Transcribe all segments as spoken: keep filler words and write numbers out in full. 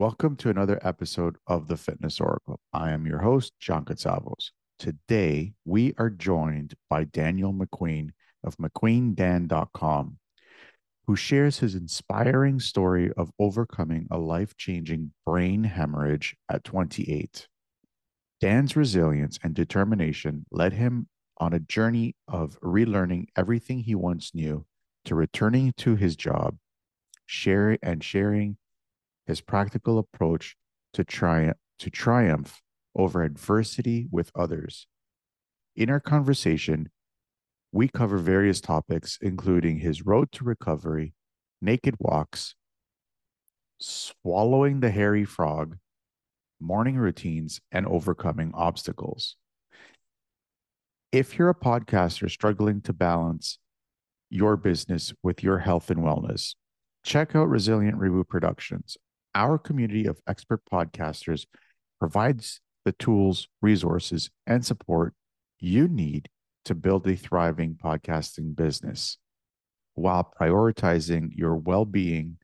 Welcome to another episode of The Fitness Oracle. I am your host, John Katzavos. Today, we are joined by Daniel McQueen of McQueen Dan dot com, who shares his inspiring story of overcoming a life-changing brain hemorrhage at twenty-eight. Dan's resilience and determination led him on a journey of relearning everything he once knew to returning to his job, sharing and sharing his practical approach to, tri- to triumph over adversity with others. In our conversation, we cover various topics, including his road to recovery, naked walks, swallowing the hairy frog, morning routines, and overcoming obstacles. If you're a podcaster struggling to balance your business with your health and wellness, check out Resilient Reboot Productions. Our community of expert podcasters provides the tools, resources, and support you need to build a thriving podcasting business while prioritizing your well-being.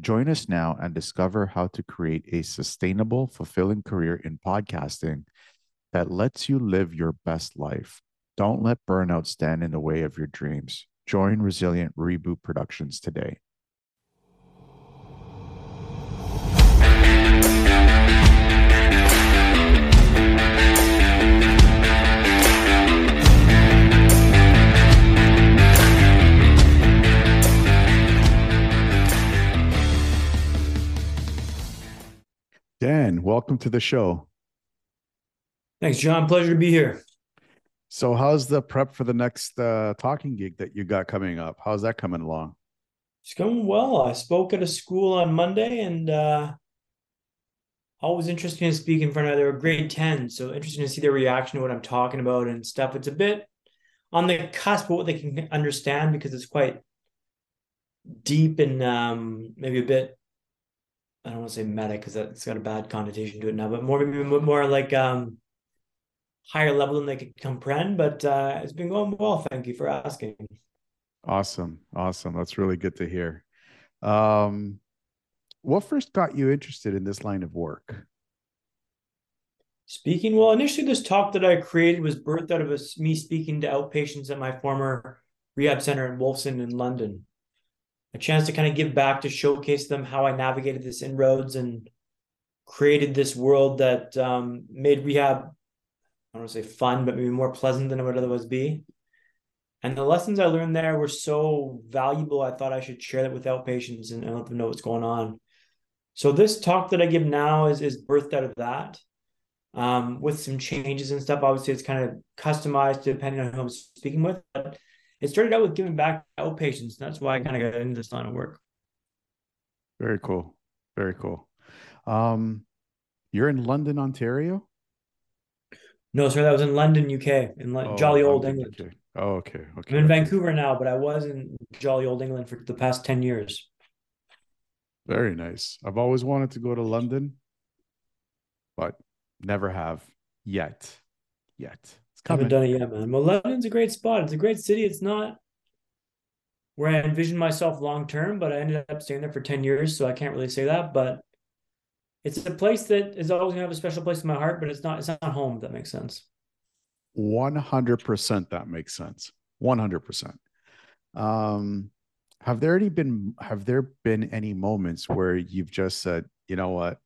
Join us now and discover how to create a sustainable, fulfilling career in podcasting that lets you live your best life. Don't let burnout stand in the way of your dreams. Join Resilient Reboot Productions today. Dan, welcome to the show. Thanks, John. Pleasure to be here. So how's the prep for the next uh, talking gig that you got coming up? How's that coming along? It's going well. I spoke at a school on Monday, and uh, always interesting to speak in front of their grade ten. So interesting to see their reaction to what I'm talking about and stuff. It's a bit on the cusp of what they can understand because it's quite deep and um, maybe a bit, I don't want to say meta because that's got a bad connotation to it now, but more more like um, higher level than they could comprehend. But uh, it's been going well. Thank you for asking. Awesome. Awesome. That's really good to hear. Um, what first got you interested in this line of work? Speaking? Well, initially this talk that I created was birthed out of a, me speaking to outpatients at my former rehab center in Wolfson in London. A chance to kind of give back, to showcase them how I navigated this inroads and created this world that um, made rehab, I don't want to say fun, but maybe more pleasant than it would otherwise be. And the lessons I learned there were so valuable, I thought I should share that with outpatients and, and let them know what's going on. So this talk that I give now is, is birthed out of that, um, with some changes and stuff. Obviously, it's kind of customized depending on who I'm speaking with, but it started out with giving back to outpatients. That's why I kind of got into this line of work. Very cool. Very cool. Um, you're in London, Ontario? No, sir. That was in London, U K, in Lo- oh, jolly old London, England. U K. Oh, okay. okay. I'm in okay. Vancouver now, but I was in jolly old England for the past ten years. Very nice. I've always wanted to go to London, but never have yet. Yet. I haven't done it yet, man. Well, London's a great spot. It's a great city. It's not where I envisioned myself long-term, but I ended up staying there for ten years, so I can't really say that. But it's a place that is always going to have a special place in my heart, but it's not it's not home, if that makes sense. one hundred percent that makes sense. one hundred percent. Um, have there already been, have there been any moments where you've just said, you know what,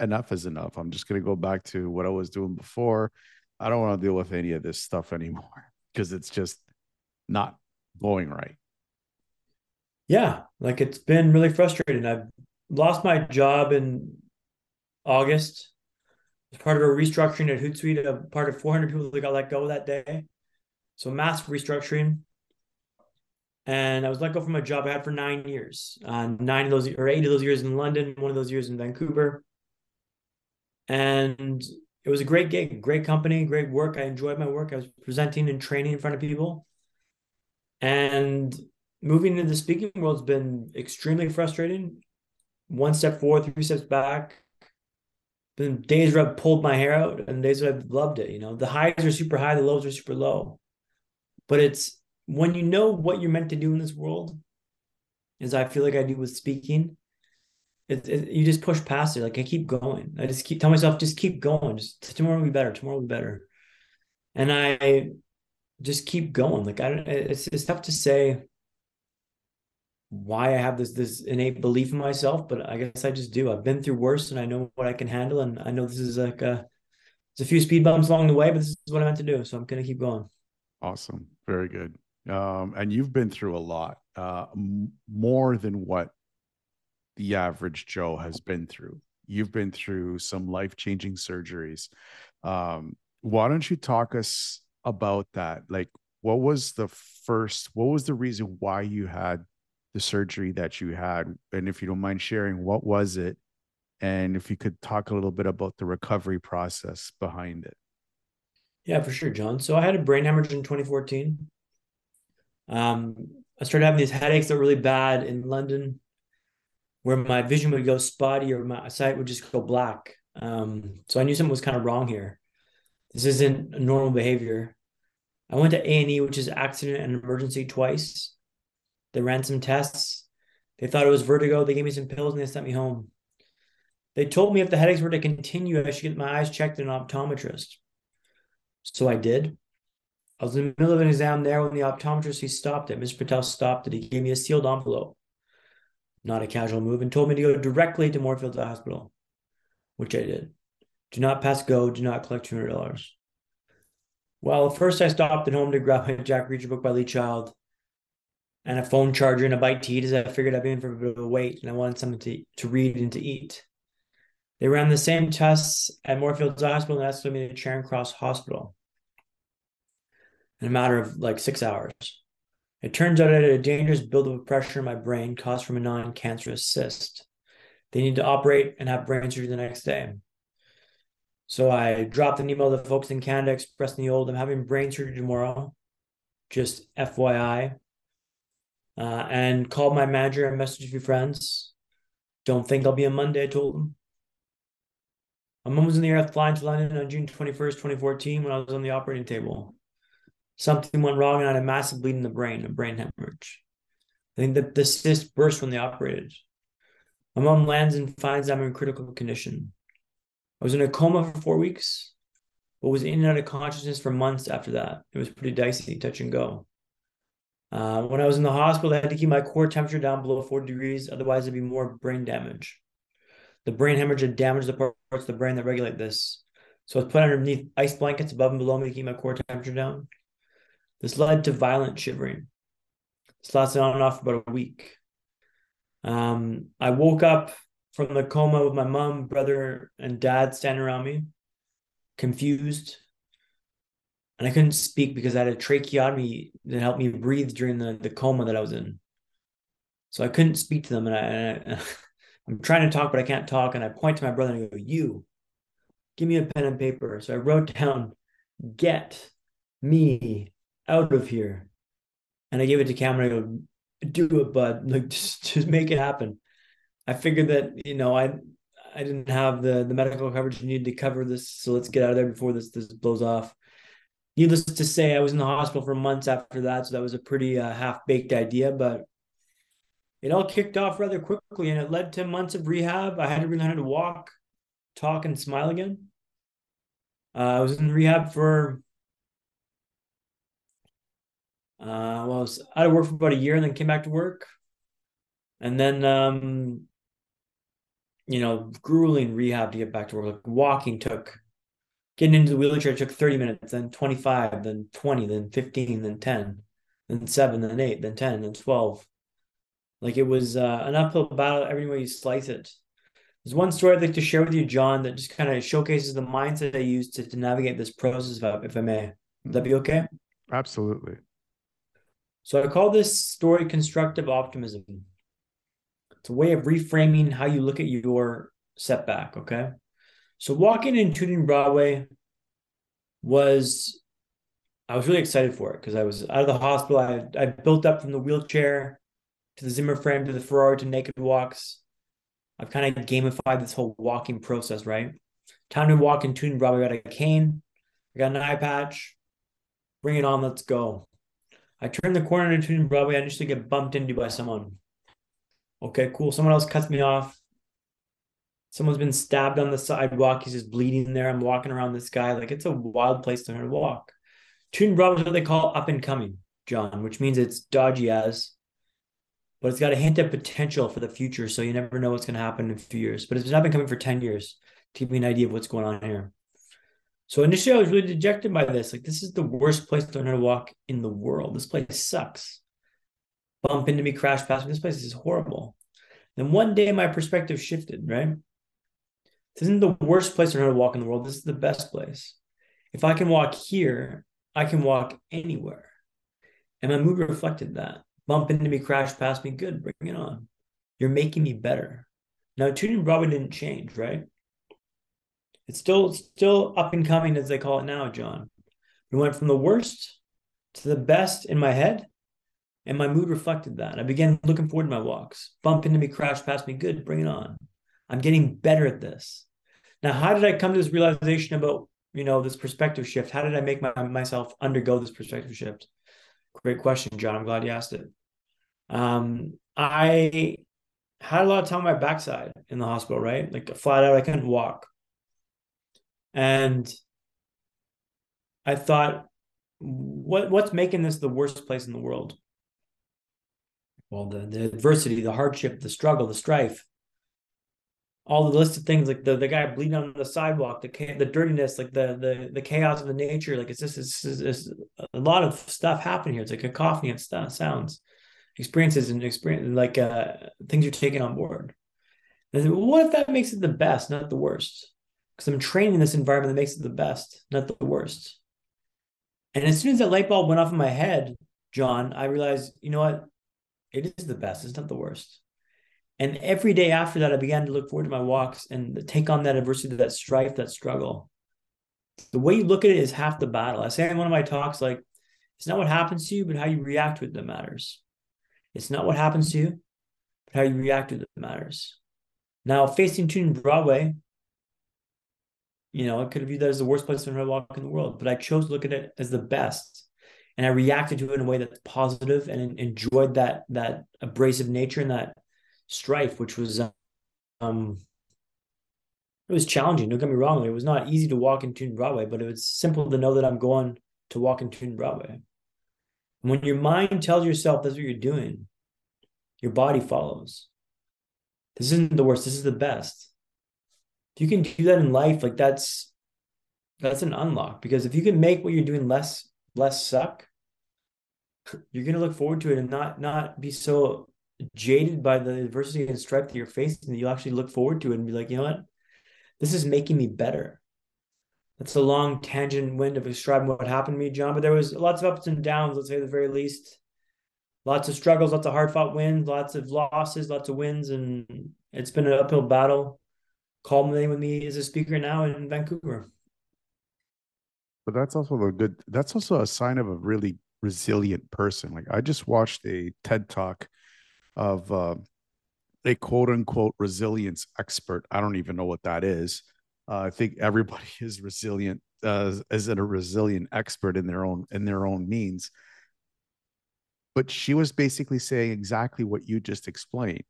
enough is enough. I'm just going to go back to what I was doing before. I don't want to deal with any of this stuff anymore because it's just not going right. Yeah. Like, it's been really frustrating. I've lost my job in August. As part of a restructuring at Hootsuite, a part of four hundred people that got let go that day. So massive restructuring. And I was let go from a job I had for nine years, uh, nine of those or eight of those years in London, one of those years in Vancouver. And it was a great gig, great company, great work. I enjoyed my work. I was presenting and training in front of people. And moving into the speaking world has been extremely frustrating. One step forward, three steps back. Been days where I've pulled my hair out and days where I've loved it. You know, the highs are super high, the lows are super low. But it's when you know what you're meant to do in this world, as I feel like I do with speaking, it, it, you just push past it. Like I keep going. I just keep telling myself, just keep going. Just tomorrow will be better. Tomorrow will be better. And I just keep going. Like I don't, it's, it's tough to say why I have this, this innate belief in myself, but I guess I just do. I've been through worse and I know what I can handle. And I know this is like a, there's a few speed bumps along the way, but this is what I meant to do. So I'm going to keep going. Awesome. Very good. Um, and you've been through a lot, uh, m- more than what the average Joe has been through. You've been through some life-changing surgeries. Um, why don't you talk us about that? Like, what was the first, what was the reason why you had the surgery that you had? And if you don't mind sharing, what was it? And if you could talk a little bit about the recovery process behind it. Yeah, for sure, John. So I had a brain hemorrhage in twenty fourteen. Um, I started having these headaches that were really bad in London, where my vision would go spotty or my sight would just go black. Um, so I knew something was kind of wrong here. This isn't a normal behavior. I went to A and E, which is accident and emergency, twice. They ran some tests. They thought it was vertigo. They gave me some pills and they sent me home. They told me if the headaches were to continue, I should get my eyes checked at an optometrist. So I did. I was in the middle of an exam there when the optometrist, he stopped it. Mister Patel stopped it. He gave me a sealed envelope, not a casual move, and told me to go directly to Moorfields Hospital, which I did. Do not pass go. Do not collect two hundred dollars. Well, first I stopped at home to grab my Jack Reacher book by Lee Child and a phone charger and a bite to eat, as I figured I'd be in for a bit of a wait and I wanted something to, to read and to eat. They ran the same tests at Moorfields Hospital and escorted me to Charing Cross Hospital in a matter of like six hours. It turns out I had a dangerous buildup of pressure in my brain caused from a non-cancerous cyst. They need to operate and have brain surgery the next day. So I dropped an email to folks in Canada expressing the old, I'm having brain surgery tomorrow, just F Y I, uh, and called my manager and messaged a few friends. Don't think I'll be on Monday, I told them. My mom was in the air flying to London on June twenty-first, twenty fourteen, when I was on the operating table. Something went wrong and I had a massive bleed in the brain, a brain hemorrhage. I think that the cyst burst when they operated. My mom lands and finds I'm in critical condition. I was in a coma for four weeks, but was in and out of consciousness for months after that. It was pretty dicey, touch and go. Uh, when I was in the hospital, I had to keep my core temperature down below forty degrees, otherwise there'd be more brain damage. The brain hemorrhage had damaged the parts of the brain that regulate this. So I was put underneath ice blankets above and below me to keep my core temperature down. This led to violent shivering. This lasted on and off for about a week. Um, I woke up from the coma with my mom, brother, and dad standing around me, confused. And I couldn't speak because I had a tracheotomy that helped me breathe during the, the coma that I was in. So I couldn't speak to them. And, I, and I, I'm trying to talk, but I can't talk. And I point to my brother and I go, you, give me a pen and paper. So I wrote down, get me out of here. And I gave it to Cameron. I go, do it, bud. Like, just, just make it happen. I figured that, you know, I I didn't have the, the medical coverage you need to cover this. So let's get out of there before this, this blows off. Needless to say, I was in the hospital for months after that. So that was a pretty uh, half-baked idea, but it all kicked off rather quickly and it led to months of rehab. I had to learn how to walk, talk, and smile again. Uh, I was in rehab for Uh, well, I was out of work for about a year and then came back to work. And then, um, you know, grueling rehab to get back to work. Like walking took, getting into the wheelchair took thirty minutes, then twenty-five, then twenty, then fifteen, then ten, then seven, then eight, then ten, then twelve. Like it was uh, an uphill battle every way you slice it. There's one story I'd like to share with you, John, that just kind of showcases the mindset I used to, to navigate this process, if I may. Would that be okay? Absolutely. So I call this story constructive optimism. It's a way of reframing how you look at your setback, okay? So walking in Tooting Broadway was, I was really excited for it because I was out of the hospital. I, I built up from the wheelchair to the Zimmer frame to the Ferrari to naked walks. I've kind of gamified this whole walking process, right? Time to walk in Tooting Broadway. I got a cane. I got an eye patch. Bring it on. Let's go. I turn the corner into Tooting Broadway. I initially get bumped into by someone. Okay, cool. Someone else cuts me off. someone's been stabbed on the sidewalk. He's just bleeding there. I'm walking around this guy. Like, it's a wild place to walk. Tooting Broadway is what they call up and coming, John, which means it's dodgy as, but it's got a hint of potential for the future. So you never know what's going to happen in a few years, but it's not been coming for ten years to give me an idea of what's going on here. So initially I was really dejected by this. Like, this is the worst place to learn how to walk in the world. This place sucks. Bump into me, crash past me. This place is horrible. Then one day my perspective shifted, right? This isn't the worst place to learn how to walk in the world. This is the best place. If I can walk here, I can walk anywhere. And my mood reflected that. Bump into me, crash past me, good, bring it on. You're making me better. Now, Tooting Broadway didn't change, right? It's still, still up and coming, as they call it now, John. We went from the worst to the best in my head, and my mood reflected that. I began looking forward to my walks. Bump into me, crash past me, good, bring it on. I'm getting better at this. Now, how did I come to this realization about, you know, this perspective shift? How did I make my, myself undergo this perspective shift? Great question, John. I'm glad you asked it. Um, I had a lot of time on my backside in the hospital, right? Like, flat out, I couldn't walk. And I thought, what what's making this the worst place in the world? Well, the, the adversity, the hardship, the struggle, the strife, all the list of things, like the, the guy bleeding on the sidewalk, the the dirtiness, like the the the chaos of the nature. Like, it's just it's, it's, it's a lot of stuff happening here. It's like a cacophony of stuff, sounds, experiences, and experience, like uh, things you're taking on board. And I said, well, what if that makes it the best, not the worst? Because I'm training in this environment that makes it the best, not the worst. And as soon as that light bulb went off in my head, John, I realized, you know what? It is the best. It's not the worst. And every day after that, I began to look forward to my walks and take on that adversity, that strife, that struggle. The way you look at it is half the battle. I say in one of my talks, like, it's not what happens to you, but how you react to it that matters. It's not what happens to you, but how you react to it that matters. Now, facing Tooting Broadway, you know, I could have viewed that as the worst place to walk in the world, but I chose to look at it as the best. And I reacted to it in a way that's positive and enjoyed that that abrasive nature and that strife, which was, um, it was challenging. Don't get me wrong. It was not easy to walk in Tooting Broadway, but it was simple to know that I'm going to walk in Tooting Broadway. And when your mind tells yourself that's what you're doing, your body follows. This isn't the worst. This is the best. If you can do that in life, like that's, that's an unlock, because if you can make what you're doing less, less suck, you're going to look forward to it and not, not be so jaded by the adversity and strife that you're facing, and you'll actually look forward to it and be like, you know what, this is making me better. That's a long tangent wind of describing what happened to me, John, but there was lots of ups and downs, let's say at the very least, lots of struggles, lots of hard fought wins, lots of losses, lots of wins. And it's been an uphill battle. Culminating with me as a speaker now in Vancouver. But that's also a good, that's also a sign of a really resilient person. Like, I just watched a TED talk of uh, a quote unquote resilience expert. I don't even know what that is. Uh, I think everybody is resilient, uh, is a resilient expert in their own, in their own means. But she was basically saying exactly what you just explained,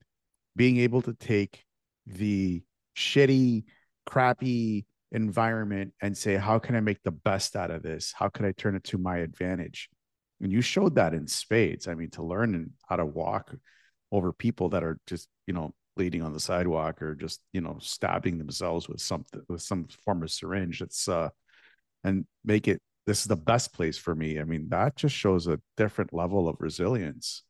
being able to take the shitty, crappy environment and say, how can I make the best out of this? How can I turn it to my advantage? And you showed that in spades. I mean, to learn how to walk over people that are just, you know, bleeding on the sidewalk or just, you know, stabbing themselves with something, with some form of syringe. That's uh, and make it, this is the best place for me. I mean, that just shows a different level of resilience.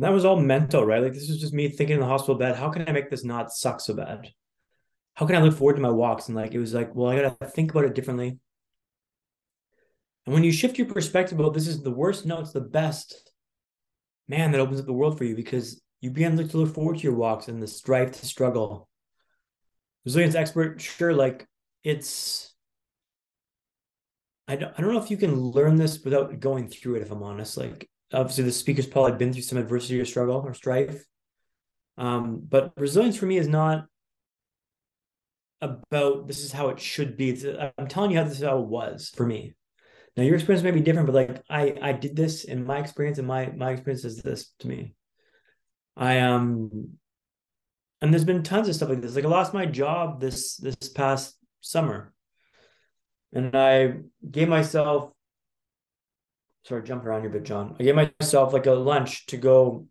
That was all mental, right? Like, this is just me thinking in the hospital bed, how can I make this not suck so bad? How can I look forward to my walks? And like, it was like, well, I got to think about it differently. And when you shift your perspective, well, this is the worst. No, it's the best. Man, that opens up the world for you, because you begin to look forward to your walks and the strife, the struggle. Resilience expert, sure, like it's, I don't, I don't know if you can learn this without going through it, if I'm honest. Like, obviously, the speaker's probably been through some adversity or struggle or strife. Um, but resilience for me is not about this is how it should be. It's, I'm telling you how this is how it was for me. Now, your experience may be different, but like I, I did this in my experience, and my my experience is this to me. I um And there's been tons of stuff like this. Like I lost my job this this past summer, and I gave myself, sorry, jump around here a bit, John. I gave myself like a lunch to go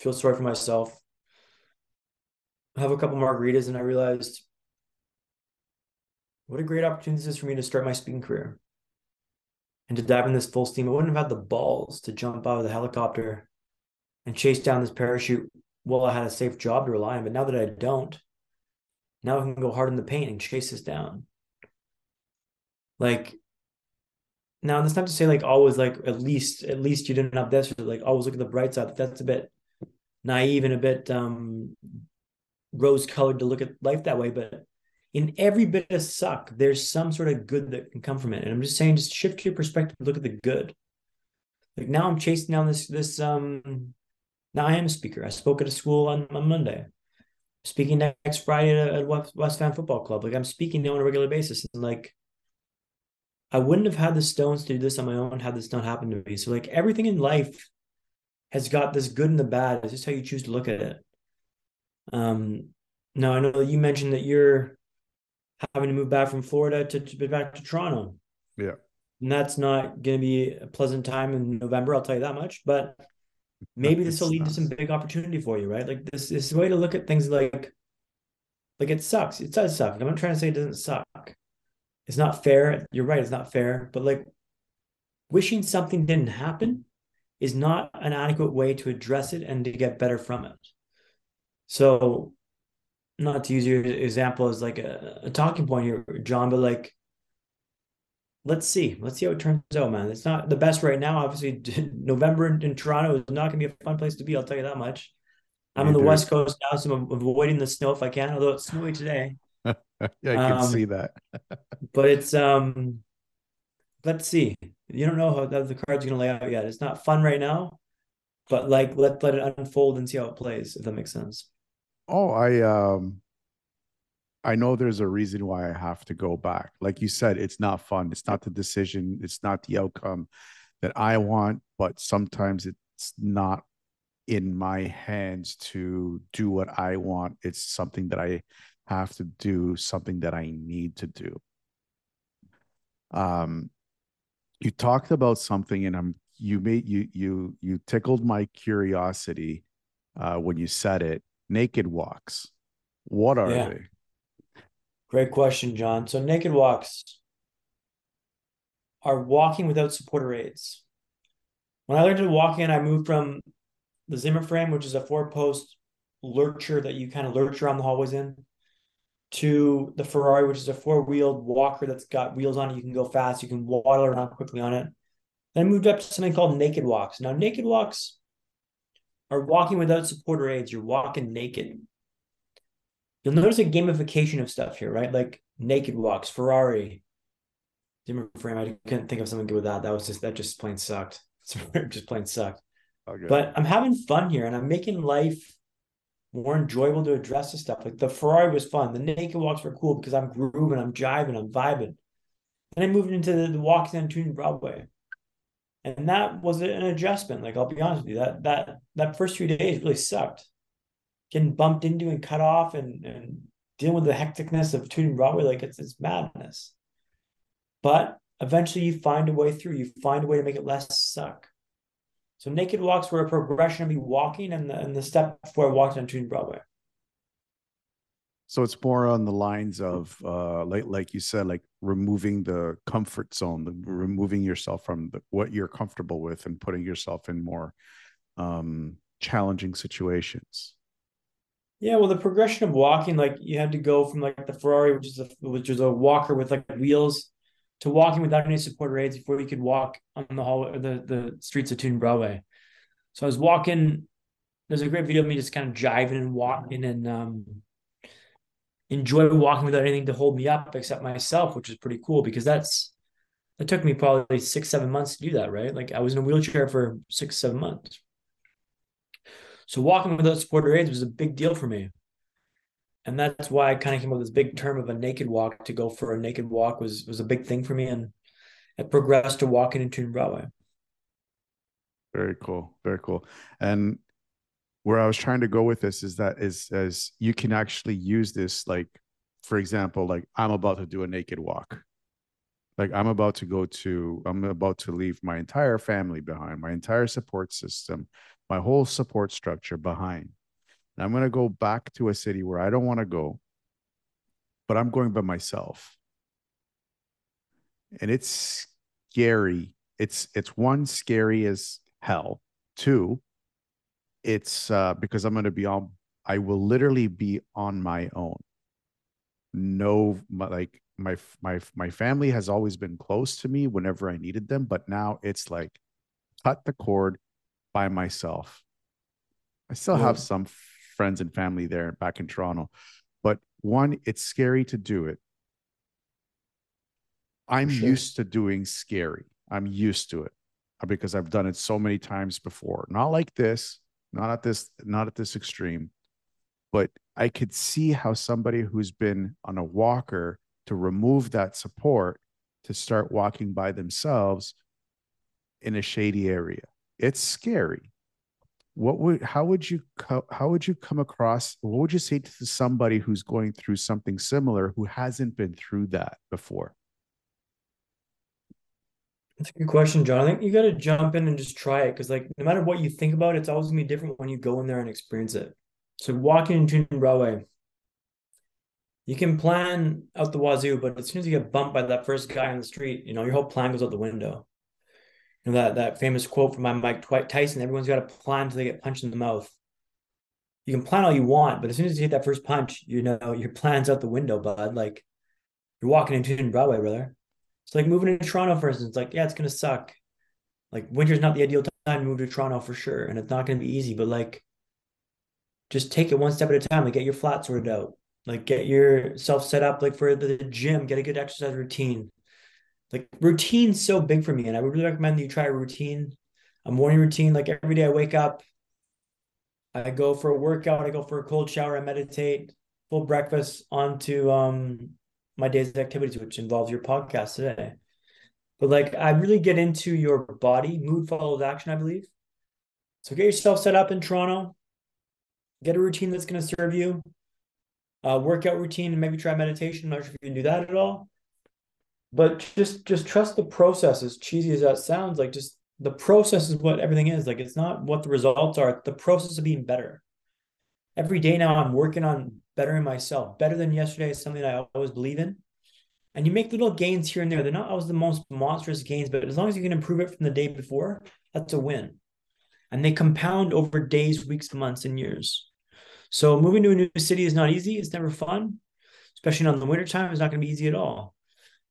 feel sorry for myself, have a couple margaritas, and I realized what a great opportunity this is for me to start my speaking career and to dive in this full steam. I wouldn't have had the balls to jump out of the helicopter and chase down this parachute while I had a safe job to rely on. But now that I don't, now I can go hard in the paint and chase this down. Like, now that's not to say like always like at least at least you didn't have this, or like always look at the bright side. That's a bit naive and a bit um, rose-colored to look at life that way. But in every bit of suck, there's some sort of good that can come from it. And I'm just saying, just shift your perspective, look at the good. Like now I'm chasing down this, this um, now I am a speaker. I spoke at a school on, on Monday. I'm speaking next Friday at, at West, West Van Football Club. Like I'm speaking now on a regular basis. And like, I wouldn't have had the stones to do this on my own had this not happened to me. So like everything in life has got this good and the bad. It's just how you choose to look at it. Um, now I know you mentioned that you're having to move back from Florida to, to back to Toronto. Yeah. And that's not going to be a pleasant time in November, I'll tell you that much, but maybe this will lead nice. to some big opportunity for you, right? Like this, this is a way to look at things like, like it sucks. It does suck. I'm not trying to say it doesn't suck. It's not fair. You're right. It's not fair. But like wishing something didn't happen is not an adequate way to address it and to get better from it. So not to use your example as like a, a talking point here, John, but like, let's see, let's see how it turns out, man. It's not the best right now. Obviously November in, in Toronto is not going to be a fun place to be. I'll tell you that much. I'm you on the do. West Coast now, so I'm avoiding the snow if I can, although it's snowy today. Yeah, I can um, see that. But it's um let's see. You don't know how the card's gonna lay out yet. It's not fun right now, but like let let it unfold and see how it plays, if that makes sense. Oh, I um I know there's a reason why I have to go back. Like you said, it's not fun. It's not the decision, it's not the outcome that I want, but sometimes it's not in my hands to do what I want. It's something that I have to do, something that I need to do. Um, you talked about something, and I'm you made you you you tickled my curiosity uh, when you said it. Naked walks, what are yeah. they? Great question, John. So naked walks are walking without supporter aids. When I learned to walk in, I moved from the Zimmer frame, which is a four-post lurcher that you kind of lurch around the hallways in, to the Ferrari, which is a four-wheeled walker that's got wheels on it. You can go fast. You can waddle around quickly on it. Then I moved up to something called naked walks. Now, naked walks are walking without supporter aids. You're walking naked. You'll notice a gamification of stuff here, right? Like naked walks, Ferrari, Zimmer frame. I couldn't think of something good with that. That was just that just plain sucked. just plain sucked. Okay. But I'm having fun here, and I'm making life more enjoyable to address this stuff. Like the Ferrari was fun. The naked walks were cool because I'm grooving, I'm jiving, I'm vibing. Then I moved into the, the walks on Tooting Broadway. And that was an adjustment. Like, I'll be honest with you, that that that first few days really sucked. Getting bumped into and cut off and, and dealing with the hecticness of Tooting Broadway, like it's it's madness. But eventually you find a way through. You find a way to make it less suck. So naked walks were a progression of me walking and the, and the step before I walked on Tooting Broadway. So it's more on the lines of, uh, like like you said, like removing the comfort zone, the, removing yourself from the, what you're comfortable with and putting yourself in more um, challenging situations. Yeah, well, the progression of walking, like you had to go from like the Ferrari, which is a, which is a walker with like wheels, to walking without any supporter aids before you could walk on the hall, the, the streets of Tooting Broadway. So I was walking. There's a great video of me just kind of jiving and walking and um, enjoying walking without anything to hold me up except myself, which is pretty cool because that's that took me probably six, seven months to do that, right? Like I was in a wheelchair for six, seven months. So walking without supporter aids was a big deal for me. And that's why I kind of came up with this big term of a naked walk. To go for a naked walk was was a big thing for me, and it progressed to walking into Tooting Broadway. Very cool, very cool. And where I was trying to go with this is that is as you can actually use this, like, for example, like I'm about to do a naked walk. Like I'm about to go to, I'm about to leave my entire family behind, my entire support system, my whole support structure behind. And I'm going to go back to a city where I don't want to go, but I'm going by myself. And it's scary. It's, it's one, scary as hell. Two, it's uh, because I'm going to be on, I will literally be on my own. No, my, like, my my my family has always been close to me whenever I needed them, but now it's like cut the cord by myself. I still yeah. have some friends and family there back in Toronto, but one, it's scary to do it. I'm sure. used to doing scary. I'm used to it because I've done it so many times before. Not like this, not at this, not at this extreme, but I could see how somebody who's been on a walker to remove that support, to start walking by themselves in a shady area. It's scary. What would, how would you, how would you come across, what would you say to somebody who's going through something similar who hasn't been through that before? That's a good question, John. I think you got to jump in and just try it. Cause like, no matter what you think about it, it's always gonna be different when you go in there and experience it. So walking into Broadway, you can plan out the wazoo, but as soon as you get bumped by that first guy on the street, you know, your whole plan goes out the window. You know, that, that famous quote from my Mike Tyson, everyone's got a plan until they get punched in the mouth. You can plan all you want, but as soon as you hit that first punch, you know, your plan's out the window, bud. Like, you're walking into Broadway, brother. It's like moving to Toronto, for instance. Like, yeah, it's going to suck. Like, winter's not the ideal time to move to Toronto for sure, and it's not going to be easy, but like, just take it one step at a time. Like, get your flat sorted out. Like, get yourself set up, like, for the gym, get a good exercise routine. Like, routine's so big for me. And I would really recommend that you try a routine, a morning routine. Like, every day I wake up, I go for a workout, I go for a cold shower, I meditate, full breakfast, onto um, my day's activities, which involves your podcast today. But like, I really get into your body. Mood follows action, I believe. So get yourself set up in Toronto, get a routine that's going to serve you. Uh, workout routine, and maybe try meditation. I'm not sure if you can do that at all, but just just trust the process. As cheesy as that sounds, like, just the process is what everything is. Like, it's not what the results are, it's the process of being better. Every day now I'm working on bettering myself. Better than yesterday is something I always believe in. And you make little gains here and there. They're not always the most monstrous gains, but as long as you can improve it from the day before, that's a win. And they compound over days, weeks, months, and years. So moving to a new city is not easy. It's never fun, especially not in the wintertime. It's not going to be easy at all.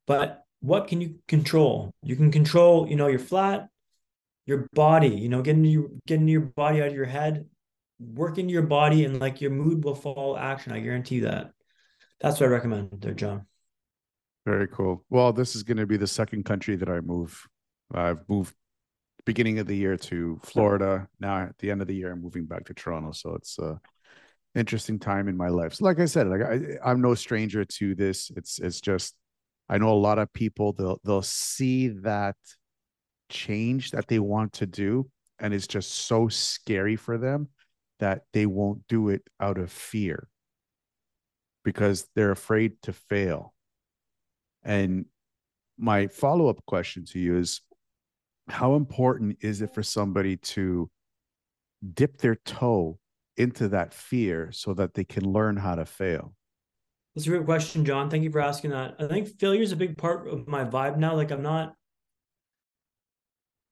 But what can you control? You can control, you know, your flat, your body, you know, getting you getting your body out of your head, work into your body, and like, your mood will follow action. I guarantee that. That's what I recommend there, John. Very cool. Well, this is going to be the second country that I move. I've moved beginning of the year to Florida. Now at the end of the year, I'm moving back to Toronto. So it's uh interesting time in my life. So like I said, like I, I'm no stranger to this. It's it's just, I know a lot of people, they'll they'll see that change that they want to do, and it's just so scary for them that they won't do it out of fear because they're afraid to fail. And my follow-up question to you is, how important is it for somebody to dip their toe into that fear so that they can learn how to fail? That's a great question, John. Thank you for asking that. I think failure is a big part of my vibe now. Like, I'm not,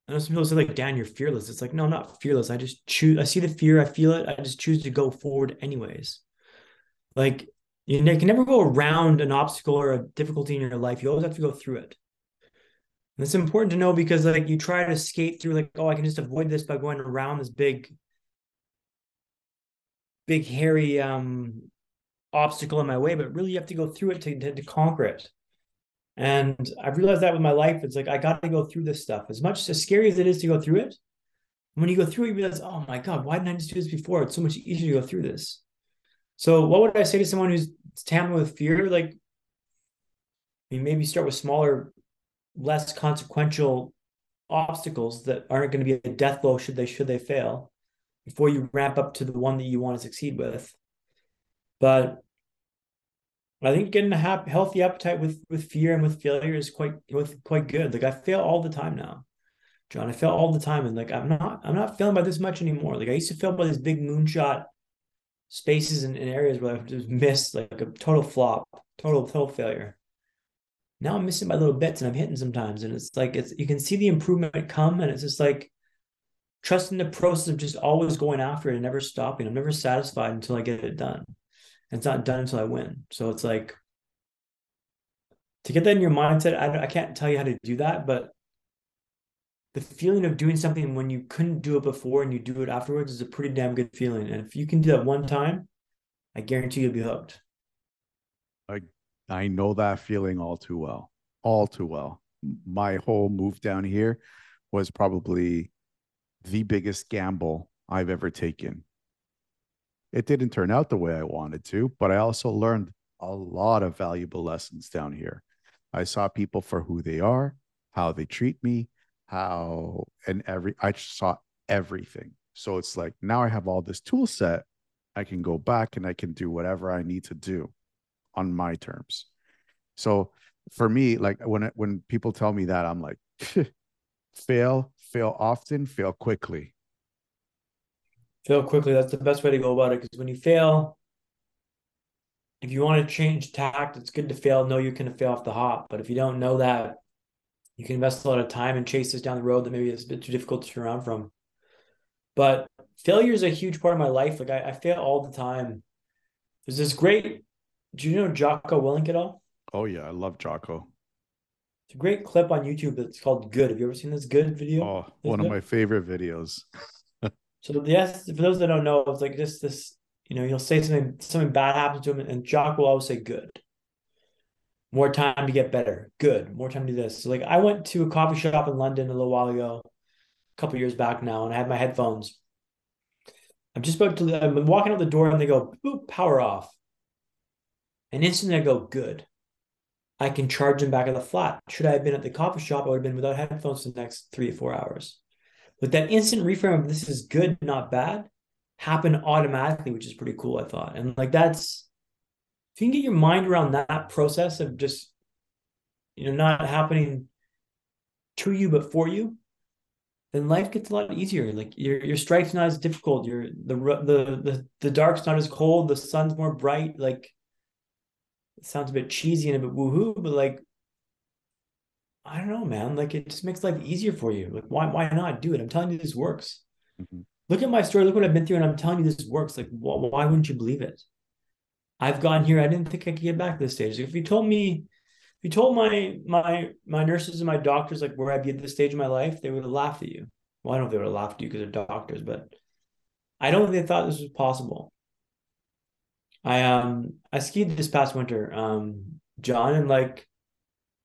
I know some people say like, Dan, you're fearless. It's like, no, I'm not fearless. I just choose, I see the fear, I feel it. I just choose to go forward anyways. Like, you can never go around an obstacle or a difficulty in your life. You always have to go through it. And it's important to know, because like, you try to skate through like, oh, I can just avoid this by going around this big big hairy um, obstacle in my way, but really you have to go through it to, to, to conquer it. And I've realized that with my life. It's like, I got to go through this stuff. As much as scary as it is to go through it, when you go through it, you realize, oh my God, why didn't I just do this before? It's so much easier to go through this. So what would I say to someone who's tampering with fear? Like, I mean, maybe start with smaller, less consequential obstacles that aren't going to be a death blow should they, should they fail. before you ramp up to the one that you want to succeed with. But I think getting a happy, healthy appetite with with fear and with failure is quite with quite good. Like I fail all the time now, John. I fail all the time, and like I'm not I'm not failing by this much anymore. Like I used to fail by these big moonshot spaces and, and areas where I just missed, like a total flop, total total failure. Now I'm missing my little bits, and I'm hitting sometimes, and it's like it's you can see the improvement come, and it's just like trusting the process of just always going after it and never stopping. I'm never satisfied until I get it done. And it's not done until I win. So it's like, to get that in your mindset, I, I can't tell you how to do that, but the feeling of doing something when you couldn't do it before and you do it afterwards is a pretty damn good feeling. And if you can do that one time, I guarantee you'll be hooked. I I know that feeling all too well, all too well. My whole move down here was probably the biggest gamble I've ever taken. It didn't turn out the way I wanted to, but I also learned a lot of valuable lessons down here. I saw people for who they are, how they treat me, how, and every, I saw everything. So it's like, now I have all this tool set. I can go back and I can do whatever I need to do on my terms. So for me, like when, when people tell me that, I'm like, fail, fail often, fail quickly. Fail quickly. That's the best way to go about it. Because when you fail, if you want to change tact, it's good to fail. Know you can fail off the hop. But if you don't know that, you can invest a lot of time and chase this down the road that maybe it's a bit too difficult to turn around from. But failure is a huge part of my life. Like I, I fail all the time. There's this great, do you know Jocko Willink at all? Oh yeah, I love Jocko. It's a great clip on YouTube that's called Good. Have you ever seen this Good video? Oh, one of my favorite videos. So yes, for those that don't know, it's like just this, you know, you'll say something, something bad happens to him, and Jock will always say good. More time to get better. Good. More time to do this. So like I went to a coffee shop in London a little while ago, a couple years back now, and I had my headphones. I'm just about to, I'm walking out the door and they go, boop, power off. And instantly I go, good. I can charge them back at the flat. Should I have been at the coffee shop, I would have been without headphones for the next three or four hours. But that instant reframe of this is good, not bad, happen automatically, which is pretty cool, I thought. And like that's, if you can get your mind around that process of just, you know, not happening to you, but for you, then life gets a lot easier. Like your your strike's not as difficult. Your the the the the dark's not as cold. The sun's more bright. Like it sounds a bit cheesy and a bit woohoo, but like, I don't know, man. Like it just makes life easier for you. Like why, why not do it? I'm telling you, this works. Mm-hmm. Look at my story. Look what I've been through, and I'm telling you, this works. Like wh- why wouldn't you believe it? I've gone here. I didn't think I could get back to this stage. Like if you told me, if you told my my my nurses and my doctors like where I'd be at this stage of my life, they would have laughed at you. Well, I don't know if they would have laughed at you because they're doctors, but I don't think they thought this was possible. I um I skied this past winter, um, John, and like.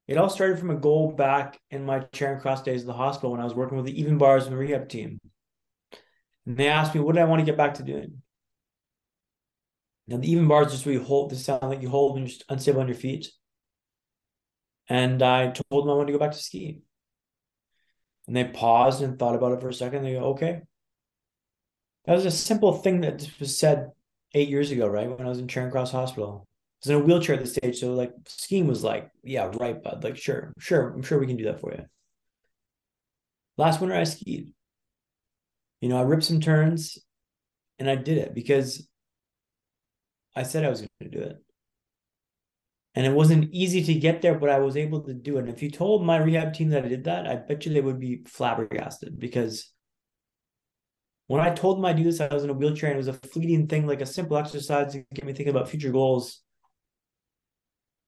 It all started from a goal back in my Charing Cross days at the hospital when I was working with the Even Bars and the rehab team. And they asked me, what did I want to get back to doing? Now, the Even Bars just where you hold, the sound like you hold when you're unstable on your feet. And I told them I wanted to go back to skiing. And they paused and thought about it for a second. They go, okay. That was a simple thing that was said eight years ago, right? When I was in Charing Cross Hospital. I was in a wheelchair at this stage, so like skiing was like, yeah, right, bud. Like, sure, sure, I'm sure we can do that for you. Last winter I skied. You know, I ripped some turns and I did it because I said I was gonna do it. And it wasn't easy to get there, but I was able to do it. And if you told my rehab team that I did that, I bet you they would be flabbergasted because when I told them I do this, I was in a wheelchair and it was a fleeting thing, like a simple exercise to get me thinking about future goals.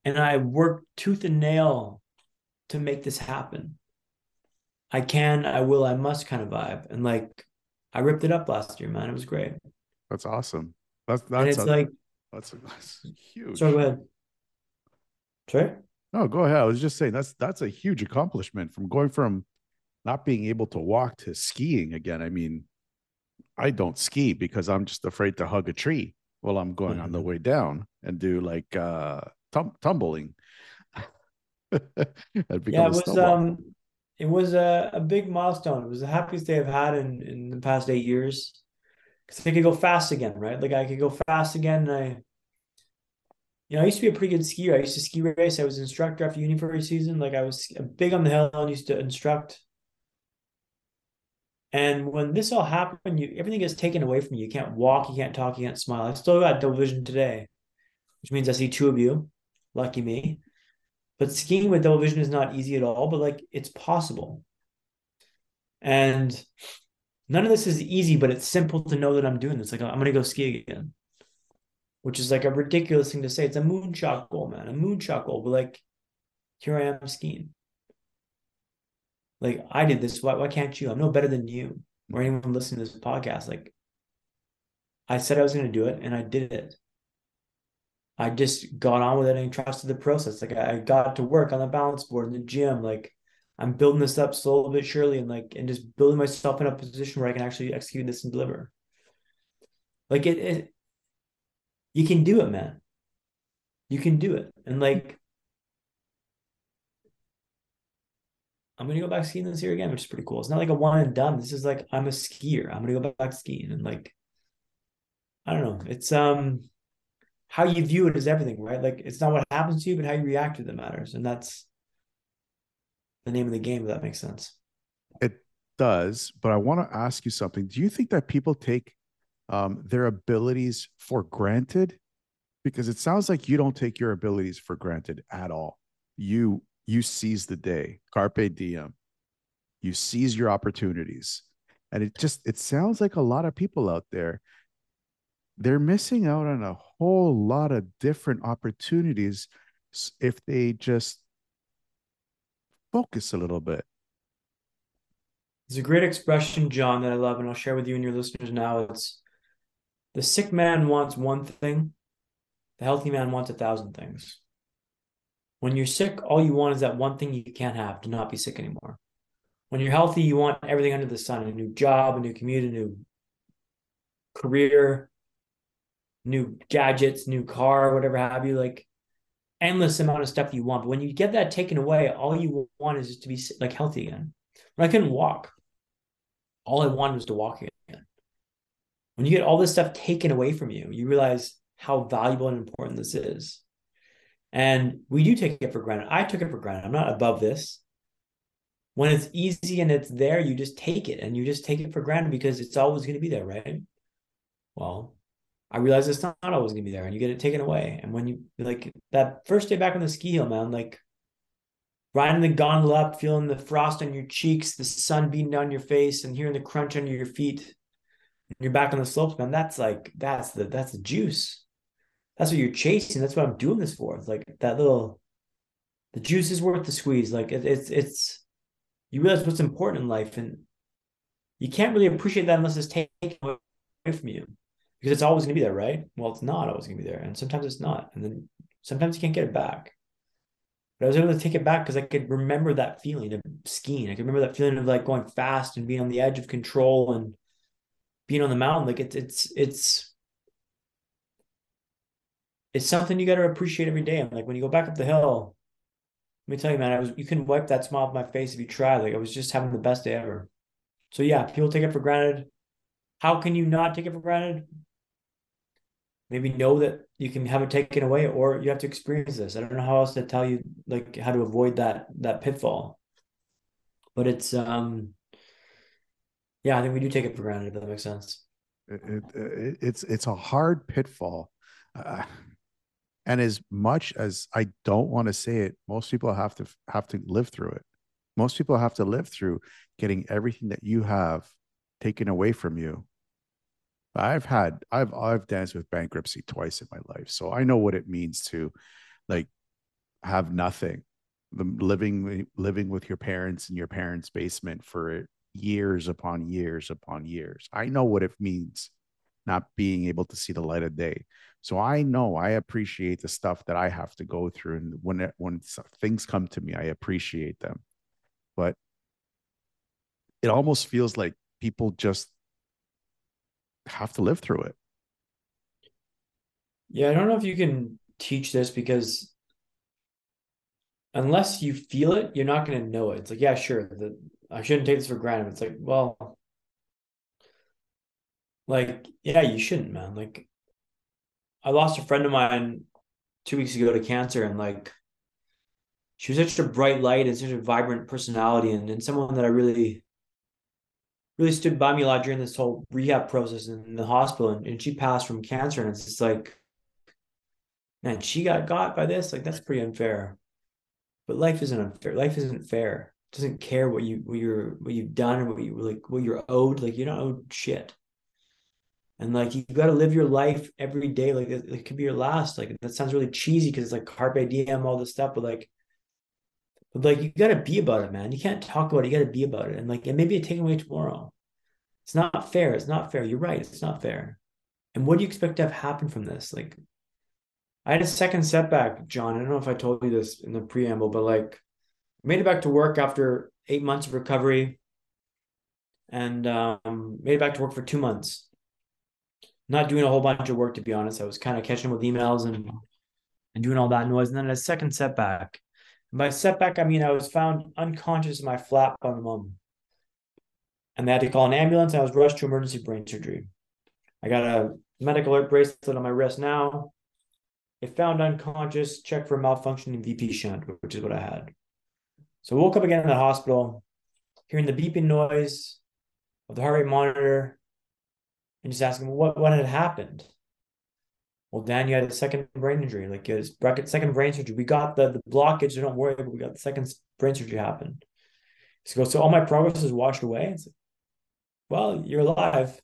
And I worked tooth and nail to make this happen. I can, I will, I must kind of vibe. And like, I ripped it up last year, man. It was great. That's awesome. That's, that's, and it's a, like, that's, a, that's a huge. Sorry, go ahead. Sorry? No, go ahead. I was just saying that's, that's a huge accomplishment from going from not being able to walk to skiing again. I mean, I don't ski because I'm just afraid to hug a tree while I'm going mm-hmm. on the way down and do like, uh, Tum- tumbling. yeah, it was um, it was a, a big milestone. It was the happiest day I've had in, in the past eight years. because I could go fast again, right? Like I could go fast again. And I, you know, I used to be a pretty good skier. I used to ski race. I was an instructor after uni for every season. Like I was big on the hill and used to instruct. And when this all happened, you, everything gets taken away from you. You can't walk, you can't talk, you can't smile. I still got double vision today, which means I see two of you. Lucky me. But skiing with double vision is not easy at all, but like it's possible. And none of this is easy, but it's simple to know that I'm doing this. Like I'm going to go ski again, which is like a ridiculous thing to say. It's a moonshot goal, man, a moonshot goal. But like, here I am skiing. Like I did this. Why, why can't you? I'm no better than you or anyone listening to this podcast. Like I said, I was going to do it and I did it. I just got on with it and trusted the process. Like I got to work on the balance board in the gym. Like I'm building this up slowly but surely, and like, and just building myself in a position where I can actually execute this and deliver. Like it, it you can do it, man. You can do it. And like, I'm going to go back skiing this year again, which is pretty cool. It's not like a one and done. This is like, I'm a skier. I'm going to go back skiing. And like, I don't know. It's, um, how you view it is everything, right? Like it's not what happens to you, but how you react to it that matters. And that's the name of the game, if that makes sense. It does. But I want to ask you something. Do you think that people take um, their abilities for granted? Because it sounds like you don't take your abilities for granted at all. You, you seize the day, carpe diem. You seize your opportunities. And it just, it sounds like a lot of people out there, they're missing out on a whole lot of different opportunities if they just focus a little bit. There's a great expression, John, that I love, and I'll share with you and your listeners now. It's the sick man wants one thing. The healthy man wants a thousand things. When you're sick, all you want is that one thing you can't have, to not be sick anymore. When you're healthy, you want everything under the sun, a new job, a new commute, a new career, new gadgets, new car, whatever have you, like endless amount of stuff you want. But when you get that taken away, all you want is just to be like healthy again. When I couldn't walk, all I wanted was to walk again. When you get all this stuff taken away from you, you realize how valuable and important this is. And we do take it for granted. I took it for granted. I'm not above this. When it's easy and it's there, you just take it and you just take it for granted because it's always going to be there, right? Well, I realized it's not always going to be there and you get it taken away. And when you like that first day back on the ski hill, man, like riding the gondola up, feeling the frost on your cheeks, the sun beating down your face and hearing the crunch under your feet, you're back on the slopes, man. That's like, that's the, that's the juice. That's what you're chasing. That's what I'm doing this for. It's like that little, the juice is worth the squeeze. Like it, it's, it's, you realize what's important in life and you can't really appreciate that unless it's taken away from you. Because it's always going to be there, right? Well, it's not always going to be there. And sometimes it's not. And then sometimes you can't get it back. But I was able to take it back because I could remember that feeling of skiing. I could remember that feeling of like going fast and being on the edge of control and being on the mountain. Like it's, it's, it's, it's something you got to appreciate every day. And like when you go back up the hill, let me tell you, man, I was, you couldn't wipe that smile off my face if you tried. Like I was just having the best day ever. So yeah, people take it for granted. How can you not take it for granted? Maybe know that you can have it taken away or you have to experience this. I don't know how else to tell you like how to avoid that, that pitfall, but it's, um, yeah, I think we do take it for granted. If that makes sense. It, it, it, it's, it's a hard pitfall. Uh, and as much as I don't want to say it, most people have to have to live through it. Most people have to live through getting everything that you have taken away from you. I've had, I've, I've danced with bankruptcy twice in my life. So I know what it means to like have nothing, the living, living with your parents in your parents' basement for years upon years upon years. I know what it means not being able to see the light of day. So I know, I appreciate the stuff that I have to go through. And when, it, when things come to me, I appreciate them, but it almost feels like people just have to live through it. Yeah, I don't know if you can teach this because unless you feel it, you're not going to know it. It's like, yeah, sure, the, I shouldn't take this for granted. It's like, well, Like, yeah, you shouldn't, man. Like, I lost a friend of mine two weeks ago to cancer, and like, she was such a bright light and such a vibrant personality, and, and someone that I really, really stood by me a lot during this whole rehab process in the hospital. And, and she passed from cancer, and it's just like, man, she got got by this. Like, that's pretty unfair. But life isn't unfair. Life isn't fair. It doesn't care what you what you're what you've done or what you like what you're owed. Like, you're not owed shit. And like, you got to live your life every day. Like, it, it could be your last. Like, that sounds really cheesy because it's like carpe diem, all this stuff. But like, but like, you got to be about it, man. You can't talk about it. You got to be about it. And like, and maybe it take away tomorrow. It's not fair. It's not fair. You're right. It's not fair. And what do you expect to have happen from this? Like, I had a second setback, John. I don't know if I told you this in the preamble, but like, I made it back to work after eight months of recovery, and um, made it back to work for two months. Not doing a whole bunch of work, to be honest. I was kind of catching up with emails and, and doing all that noise. And then I had a second setback. And by setback, I mean I was found unconscious in my flat by my mom. And they had to call an ambulance. I was rushed to emergency brain surgery. I got a medical alert bracelet on my wrist now. It found unconscious, checked for malfunctioning V P shunt, which is what I had. So I woke up again in the hospital, hearing the beeping noise of the heart rate monitor, and just asking, well, what, what had happened? Well, Dan, you had a second brain injury. Like, it was bracket second brain surgery. We got the, the blockage, so don't worry, but we got the second brain surgery happened. So, so all my progress is washed away. It's like, well, you're alive.